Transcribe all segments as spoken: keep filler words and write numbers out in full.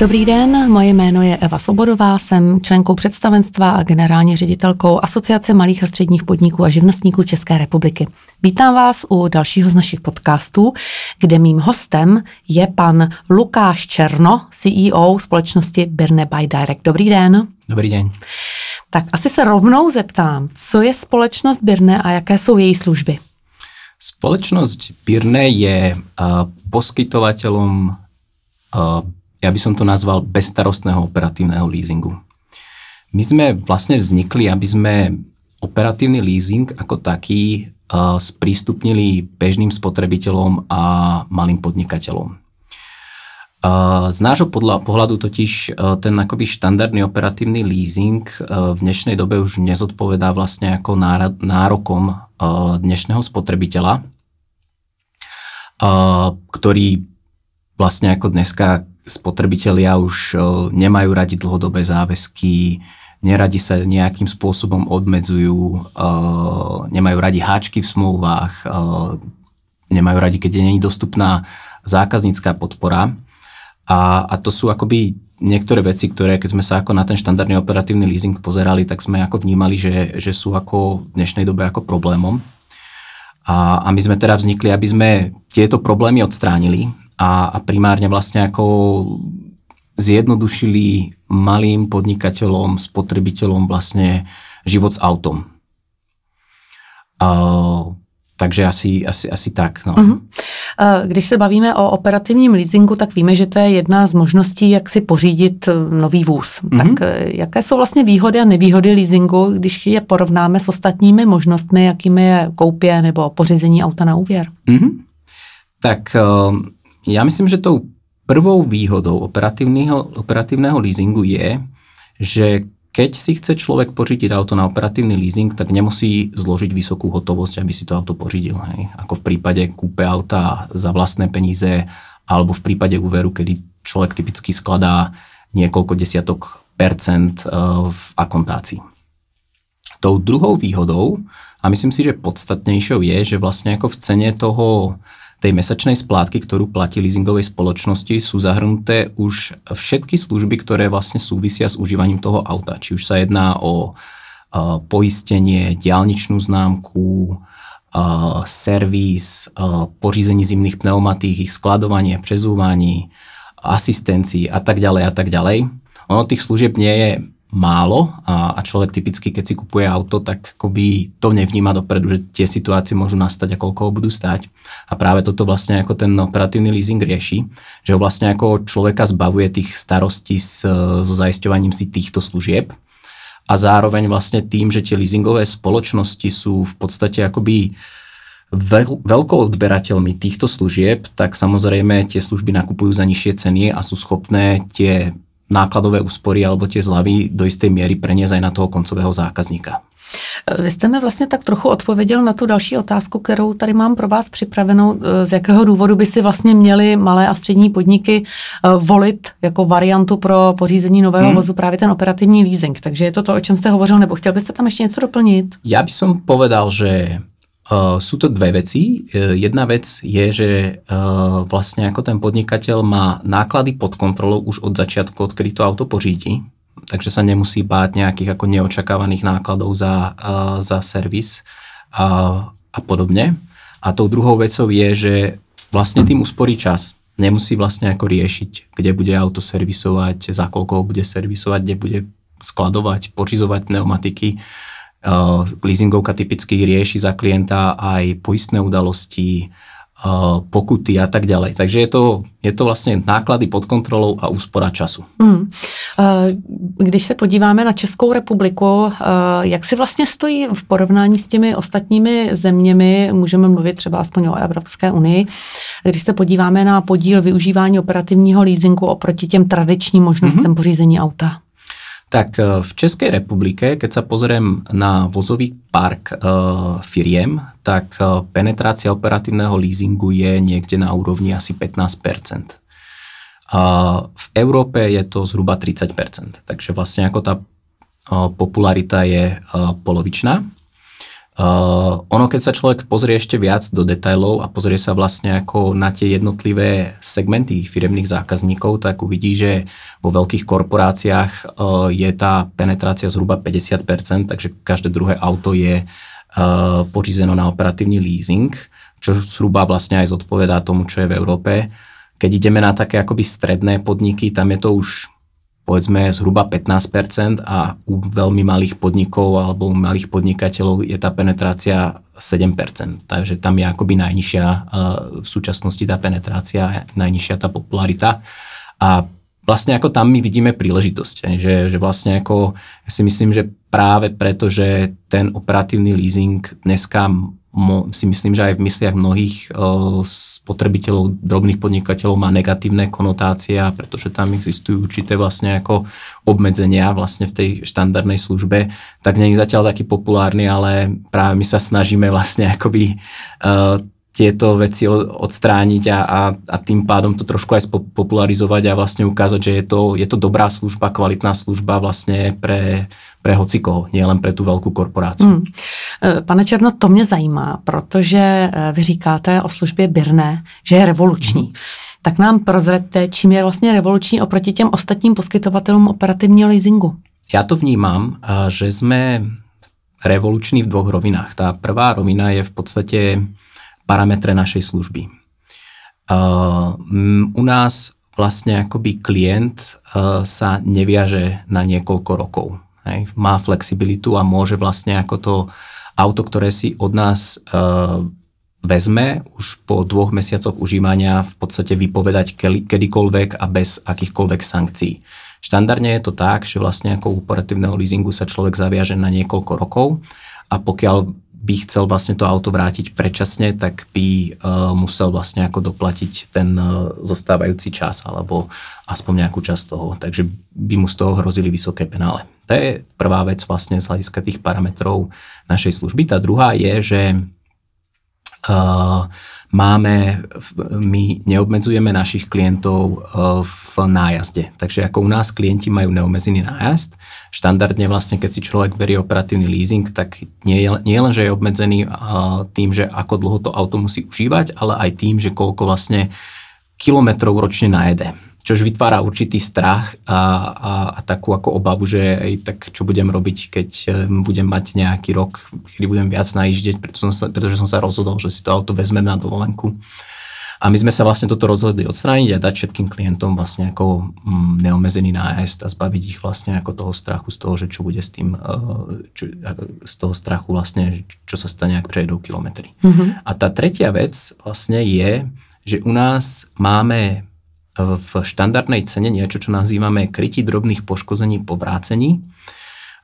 Dobrý den, moje jméno je Eva Svobodová, jsem členkou představenstva a generální ředitelkou Asociace malých a středních podniků a živnostníků České republiky. Vítám vás u dalšího z našich podcastů, kde mým hostem je pan Lukáš Černo, C E O společnosti Birne By Direct. Dobrý den. Dobrý den. Tak asi se rovnou zeptám, co je společnost Birne a jaké jsou její služby? Společnost Birne je uh, poskytovatelům uh, ja by som to nazval bezstarostného operatívneho leasingu. My sme vlastne vznikli, aby sme operatívny leasing ako taký uh, sprístupnili bežným spotrebiteľom a malým podnikateľom. Uh, z nášho podľa, pohľadu totiž uh, ten akoby štandardný operatívny leasing uh, v dnešnej dobe už nezodpovedá vlastne ako nára, nárokom uh, dnešného spotrebiteľa, uh, ktorý vlastne ako dneska spotrebitelia už nemajú radi dlhodobé záväzky, neradi sa nejakým spôsobom odmedzujú, nemajú radi háčky v smluvách, nemajú radi, keď nie je dostupná zákaznícká podpora. A, a to sú akoby niektoré veci, ktoré keď sme sa ako na ten štandardný operatívny leasing pozerali, tak sme ako vnímali, že, že sú ako v dnešnej dobe ako problémom. A, a my sme teda vznikli, aby sme tieto problémy odstránili a primárne vlastne ako zjednodušili malým podnikateľom, spotrebiteľom vlastne život s autom. Uh, takže asi, asi, asi tak. No. Uh-huh. Když se bavíme o operativním leasingu, tak víme, že to je jedna z možností, jak si pořídit nový vůz. Uh-huh. Tak jaké jsou vlastně výhody a nevýhody leasingu, když je porovnáme s ostatními možnostmi, jakými je koupě nebo pořízení auta na úvěr? Uh-huh. Tak... Uh... Ja myslím, že tou prvou výhodou operatívneho leasingu je, že keď si chce človek pořídiť auto na operatívny leasing, tak nemusí zložiť vysokú hotovosť, aby si to auto pořídil. Hej. Ako v prípade kúpe auta za vlastné peníze, alebo v prípade úveru, kedy človek typicky skladá niekoľko desiatok percent v akontácii. Tou druhou výhodou, a myslím si, že podstatnejšou je, že vlastne ako v cene toho... tej mesačnej splátky, ktorú platí leasingovej spoločnosti, sú zahrnuté už všetky služby, ktoré vlastne súvisia s užívaním toho auta. Či už sa jedná o uh, poistenie, diaľničnú známku, uh, servis, uh, pořízení zimných pneumatík, ich skladovanie, prezúvanie, asistencii a tak ďalej a tak ďalej. Ono tých služieb nie je málo a, a človek typicky, keď si kupuje auto, tak akoby to nevníma dopredu, že tie situácie môžu nastať a koľko ho budú stáť. A práve toto vlastne ako ten operatívny leasing rieši, že ho vlastne ako človeka zbavuje tých starostí s, so zaisťovaním si týchto služieb a zároveň vlastne tým, že tie leasingové spoločnosti sú v podstate akoby veľ, veľkou odberateľmi týchto služieb, tak samozrejme tie služby nakupujú za nižšie ceny a sú schopné tie nákladové úspory alebo tie zľavy do istej miery preniesť aj na toho koncového zákazníka. Vy jste mi vlastně tak trochu odpověděl na tu další otázku, kterou tady mám pro vás připravenou. Z jakého důvodu by si vlastně měly malé a střední podniky volit jako variantu pro pořízení nového hmm. vozu právě ten operativní leasing? Takže je to to, o čem jste hovořil, nebo chtěl byste tam ještě něco doplnit? Já bych som povedal, že Uh, sú to dve veci. Uh, jedna vec je, že uh, vlastne ako ten podnikateľ má náklady pod kontrolou už od začiatku, odkedy to auto pořídi, takže sa nemusí báť nejakých ako neočakávaných nákladov za, uh, za servis uh, a podobne. A tou druhou vecou je, že vlastne tým usporí čas. Nemusí vlastne ako riešiť, kde bude auto servisovať, za koľko ho bude servisovať, kde bude skladovať, pořizovať pneumatiky. Uh, leasingovka typicky rieši za klienta aj poistné udalosti, uh, pokuty a tak ďalej. Takže je to, je to vlastně náklady pod kontrolou a úspora času. Hmm. Uh, když se podíváme na Českou republiku, uh, jak si vlastně stojí v porovnání s těmi ostatními zeměmi, můžeme mluvit třeba aspoň o Evropské unii, když se podíváme na podíl využívání operativního leasingu oproti těm tradičním možnostem mm-hmm. pořízení auta? Tak v Českej republike, keď sa pozriem na vozový park e, firiem, tak penetrácia operatívneho leasingu je niekde na úrovni asi pätnásť percent. A v Európe je to zhruba tridsať percent. Takže vlastne ako tá popularita je polovičná. Uh, ono, keď sa človek pozrie ešte viac do detailov a pozrie sa vlastne ako na tie jednotlivé segmenty firemných zákazníkov, tak uvidí, že vo veľkých korporáciách uh, je tá penetrácia zhruba päťdesiat percent, takže každé druhé auto je uh, pořízeno na operatívny leasing, čo zhruba vlastne aj zodpovedá tomu, čo je v Európe. Keď ideme na také akoby stredné podniky, tam je to už povedzme zhruba pätnásť percent a u veľmi malých podnikov alebo u malých podnikateľov je tá penetrácia sedem percent. Takže tam je akoby najnižšia v súčasnosti tá penetrácia, najnižšia tá popularita. A vlastne ako tam my vidíme príležitosť, že, že vlastne ako ja si myslím, že práve preto, že ten operatívny leasing dneska si myslím, že aj v mysliach mnohých spotrebiteľov, drobných podnikateľov má negatívne konotácie, pretože tam existujú určité vlastne ako obmedzenia vlastne v tej štandardnej službe, tak nie je zatiaľ taký populárny, ale práve my sa snažíme vlastne akoby uh, tieto veci odstrániť a, a, a tým pádom to trošku aj spopularizovať a vlastne ukázať, že je to, je to dobrá služba, kvalitná služba vlastne pre, pre hocikoho, nielen pre tú veľkú korporáciu. Hmm. Pane Černo, to mě zajímá, protože vy říkáte o službě Birne, že je revoluční. Hmm. Tak nám prozraďte, čím je vlastně revoluční oproti těm ostatním poskytovatelům operativního leasingu. Já to vnímám, že jsme revoluční v dvou rovinách. Ta prvá rovina je v podstatě parametre našej služby. Uh, u nás vlastne akoby klient uh, sa neviaže na niekoľko rokov. Hej? Má flexibilitu a môže vlastne ako to auto, ktoré si od nás uh, vezme, už po dvoch mesiacoch užívania v podstate vypovedať kedykoľvek a bez akýchkoľvek sankcií. Štandardne je to tak, že vlastne ako operatívneho leasingu sa človek zaviaže na niekoľko rokov a pokiaľ by chcel vlastne to auto vrátiť predčasne, tak by uh, musel vlastne ako doplatiť ten uh, zostávajúci čas alebo aspoň nejakú časť toho. Takže by mu z toho hrozili vysoké penále. To je prvá vec vlastne z hľadiska tých parametrov našej služby. Tá druhá je, že uh, máme, my neobmedzujeme našich klientov uh, v nájazde. Takže ako u nás klienti majú neomezený nájazd. Štandardne vlastne, keď si človek berie operatívny leasing, tak nie je, nie len, že je obmedzený tým, že ako dlho to auto musí užívať, ale aj tým, že koľko vlastne kilometrov ročne najede. Čož vytvára určitý strach a, a, a takú ako obavu, že ej, tak čo budem robiť, keď budem mať nejaký rok, kedy budem viac najíždeť, pretože som sa, pretože som sa rozhodol, že si to auto vezmem na dovolenku. A my sme sa vlastne toto rozhodli odstrániť a dať všetkým klientom vlastne ako neomezený nájazd a zbaviť ich vlastne ako toho strachu z toho, že čo bude s tým, čo, z toho strachu vlastne, čo sa stane, ak prejdú kilometry. Mm-hmm. A tá tretia vec vlastne je, že u nás máme v štandardnej cene niečo, čo nazývame krytí drobných poškození po vrácení.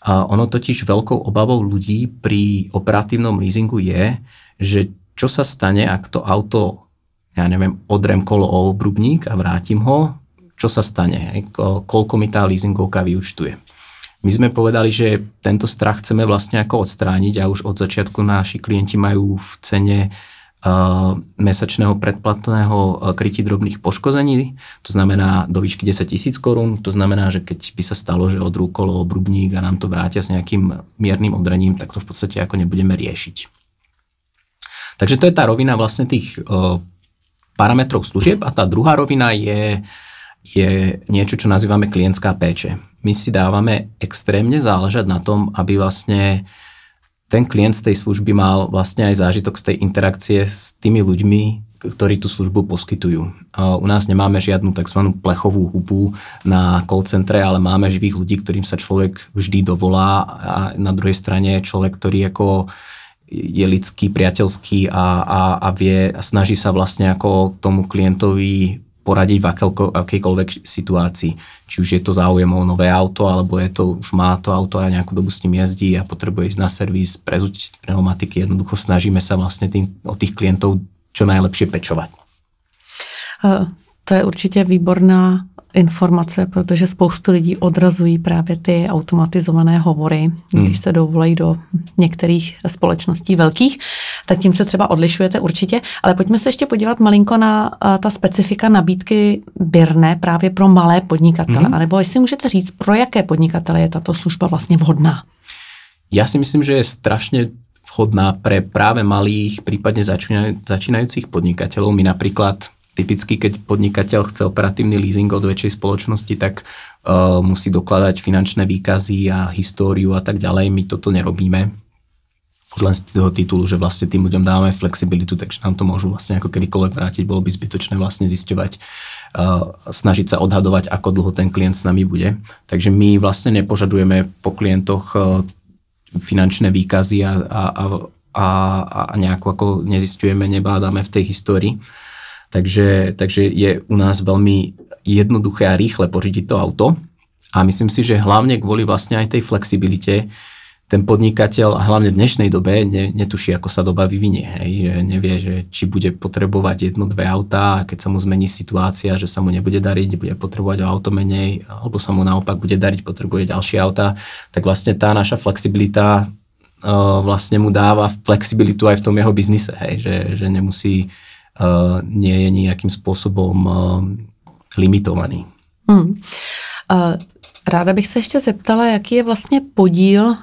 A ono totiž veľkou obavou ľudí pri operatívnom leasingu je, že čo sa stane, ak to auto ja neviem, odrem kolo o obrubník a vrátim ho, čo sa stane, koľko mi tá leasingovka vyúčtuje. My sme povedali, že tento strach chceme vlastne ako odstrániť a už od začiatku naši klienti majú v cene uh, mesačného predplatného krytí drobných poškození, to znamená do výšky desaťtisíc korún, to znamená, že keď by sa stalo, že odrú kolo o obrubník a nám to vrátia s nejakým miernym odrením, tak to v podstate ako nebudeme riešiť. Takže to je tá rovina vlastne tých uh, parametrov služieb a tá druhá rovina je, je niečo, čo nazývame klientská péče. My si dávame extrémne záležať na tom, aby vlastne ten klient z tej služby mal vlastne aj zážitok z tej interakcie s tými ľuďmi, ktorí tú službu poskytujú. U nás nemáme žiadnu tzv. Plechovú hubu na call centre, ale máme živých ľudí, ktorým sa človek vždy dovolá a na druhej strane je človek, ktorý ako je lidský, priateľský a, a, a, vie, a snaží sa vlastne ako tomu klientovi poradiť v akejkoľvek situácii. Či už je to záujem o nové auto, alebo je to, už má to auto a nejakú dobu s ním jezdí a potrebuje ísť na servis, prezúť pneumatiky. Jednoducho snažíme sa vlastne tým, o tých klientov čo najlepšie pečovať. To je určite výborná informace, protože spoustu lidí odrazují právě ty automatizované hovory, hmm. když se dovolají do některých společností velkých, tak tím se třeba odlišujete určitě, ale pojďme se ještě podívat malinko na a, ta specifika nabídky Birne právě pro malé podnikatele, hmm. anebo jestli můžete říct, pro jaké podnikatele je tato služba vlastně vhodná? Já si myslím, že je strašně vhodná pre práve malých, prípadne začínajúcich podnikateľov. My napríklad typicky, keď podnikateľ chce operatívny leasing od väčšej spoločnosti, tak uh, musí dokladať finančné výkazy a históriu a tak ďalej. My toto nerobíme. Už len z toho titulu, že vlastne tým ľuďom dávame flexibilitu, takže nám to môžu vlastne ako kedykoľvek vrátiť. Bolo by zbytočné vlastne zisťovať, uh, snažiť sa odhadovať, ako dlho ten klient s nami bude. Takže my vlastne nepožadujeme po klientoch uh, finančné výkazy a, a, a, a nejako ako nezisťujeme, nebádáme v tej histórii. Takže, takže je u nás veľmi jednoduché a rýchle pořídiť to auto a myslím si, že hlavne kvôli vlastne aj tej flexibilite ten podnikateľ, a hlavne v dnešnej dobe, ne, netuší, ako sa doba vyvinie. Hej. Nevie, že či bude potrebovať jedno, dve autá, a keď sa mu zmení situácia, že sa mu nebude dariť, bude potrebovať o auto menej, alebo sa mu naopak bude dariť, potrebuje ďalšie autá, tak vlastne tá naša flexibilita uh, vlastne mu dáva flexibilitu aj v tom jeho biznise, hej. Že, že nemusí Uh, nie je nejakým spôsobom uh, limitovaný. Hmm. Uh, ráda bych se ještě zeptala, jaký je vlastně podíl uh,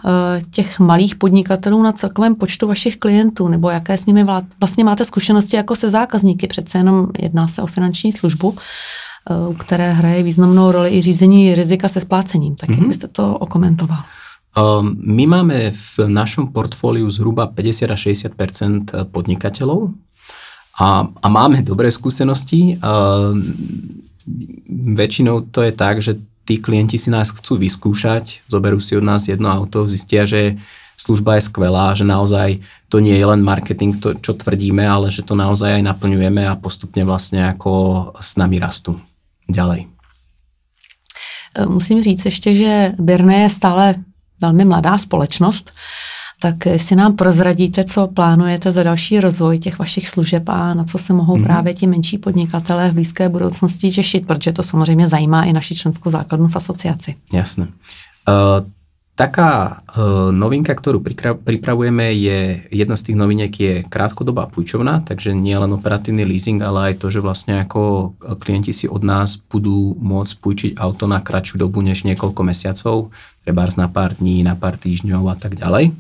těch malých podnikatelů na celkovém počtu vašich klientů, nebo jaké s nimi vlá- vlastně máte zkušenosti jako se zákazníky, přece jenom jedná se o finanční službu, u uh, které hraje významnou roli i řízení rizika se splácením. Tak mm-hmm. byste to okomentoval? Um, my máme v našem portfoliu zhruba päťdesiat až šesťdesiat percent podnikatelů, A, a máme dobré skúsenosti. Uh, väčšinou to je tak, že tí klienti si nás chcú vyskúšať, zoberú si od nás jedno auto, zistia, že služba je skvelá, že naozaj to nie je len marketing, to, čo tvrdíme, ale že to naozaj aj naplňujeme a postupne vlastne ako s nami rastú ďalej. Musím říct ešte, že Birne je stále veľmi mladá společnosť. Tak si nám prozradíte, co plánujete za další rozvoj těch vašich služeb a na co se mohou mm-hmm. právě ti menší podnikatelé v blízké budoucnosti těšit, protože to samozřejmě zajímá i naši členskou základnu v asociaci. Jasné. Uh, taká uh, novinka, kterou prikra- pripravujeme, je jedna z těch novinek je krátkodobá půjčovna, takže nielen operativní leasing, ale aj to, že vlastně jako klienti si od nás budou moct půjčit auto na kratší dobu než několik měsíců, třeba na pár dní, na pár týždňů a tak ďalej.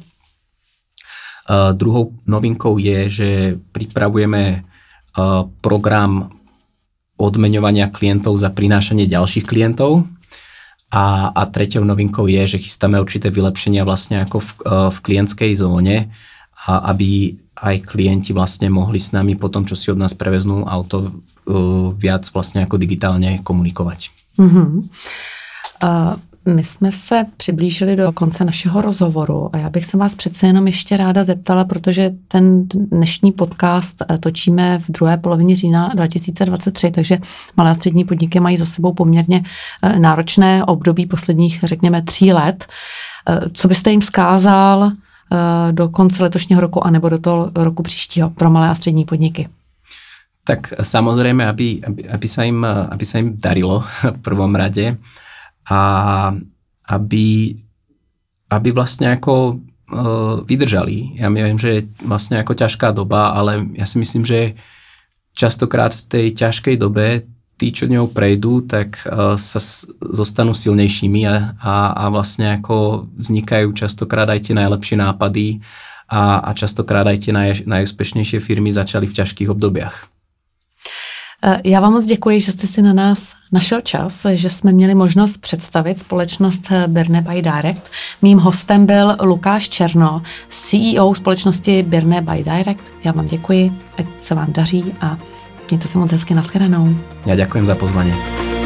Uh, druhou novinkou je, že pripravujeme uh, program odmeňovania klientov za prinášanie ďalších klientov. A, a treťou novinkou je, že chystáme určité vylepšenia vlastne ako v, uh, v klientskej zóne, a aby aj klienti vlastne mohli s nami po tom, čo si od nás preveznú auto, uh, viac vlastne ako digitálne komunikovať. Mm-hmm. Uh... My jsme se přiblížili do konce našeho rozhovoru a já bych se vás přece jenom ještě ráda zeptala, protože ten dnešní podcast točíme v druhé polovině října dva tisíce dvacet tři, takže malé a střední podniky mají za sebou poměrně náročné období posledních, řekněme, tří let. Co byste jim vzkázal do konce letošního roku anebo do toho roku příštího pro malé a střední podniky? Tak samozřejmě, aby, aby, aby, se jim, aby se jim darilo v prvom rade, a aby, aby vlastne ako e, vydržali. Ja viem, že je vlastne ako ťažká doba, ale ja si myslím, že častokrát v tej ťažkej dobe tí, čo ňou prejdú, tak e, sa s, zostanú silnejšími a, a, a vlastne ako vznikajú častokrát aj tie najlepšie nápady a, a častokrát aj tie naj, najúspešnejšie firmy začali v ťažkých obdobiach. Já vám moc děkuji, že jste si na nás našel čas, že jsme měli možnost představit společnost Birne By Direct. Mým hostem byl Lukáš Černo, C E O společnosti Birne By Direct. Já vám děkuji, ať se vám daří a mějte se moc hezky, nashledanou. Já děkuji za pozvání.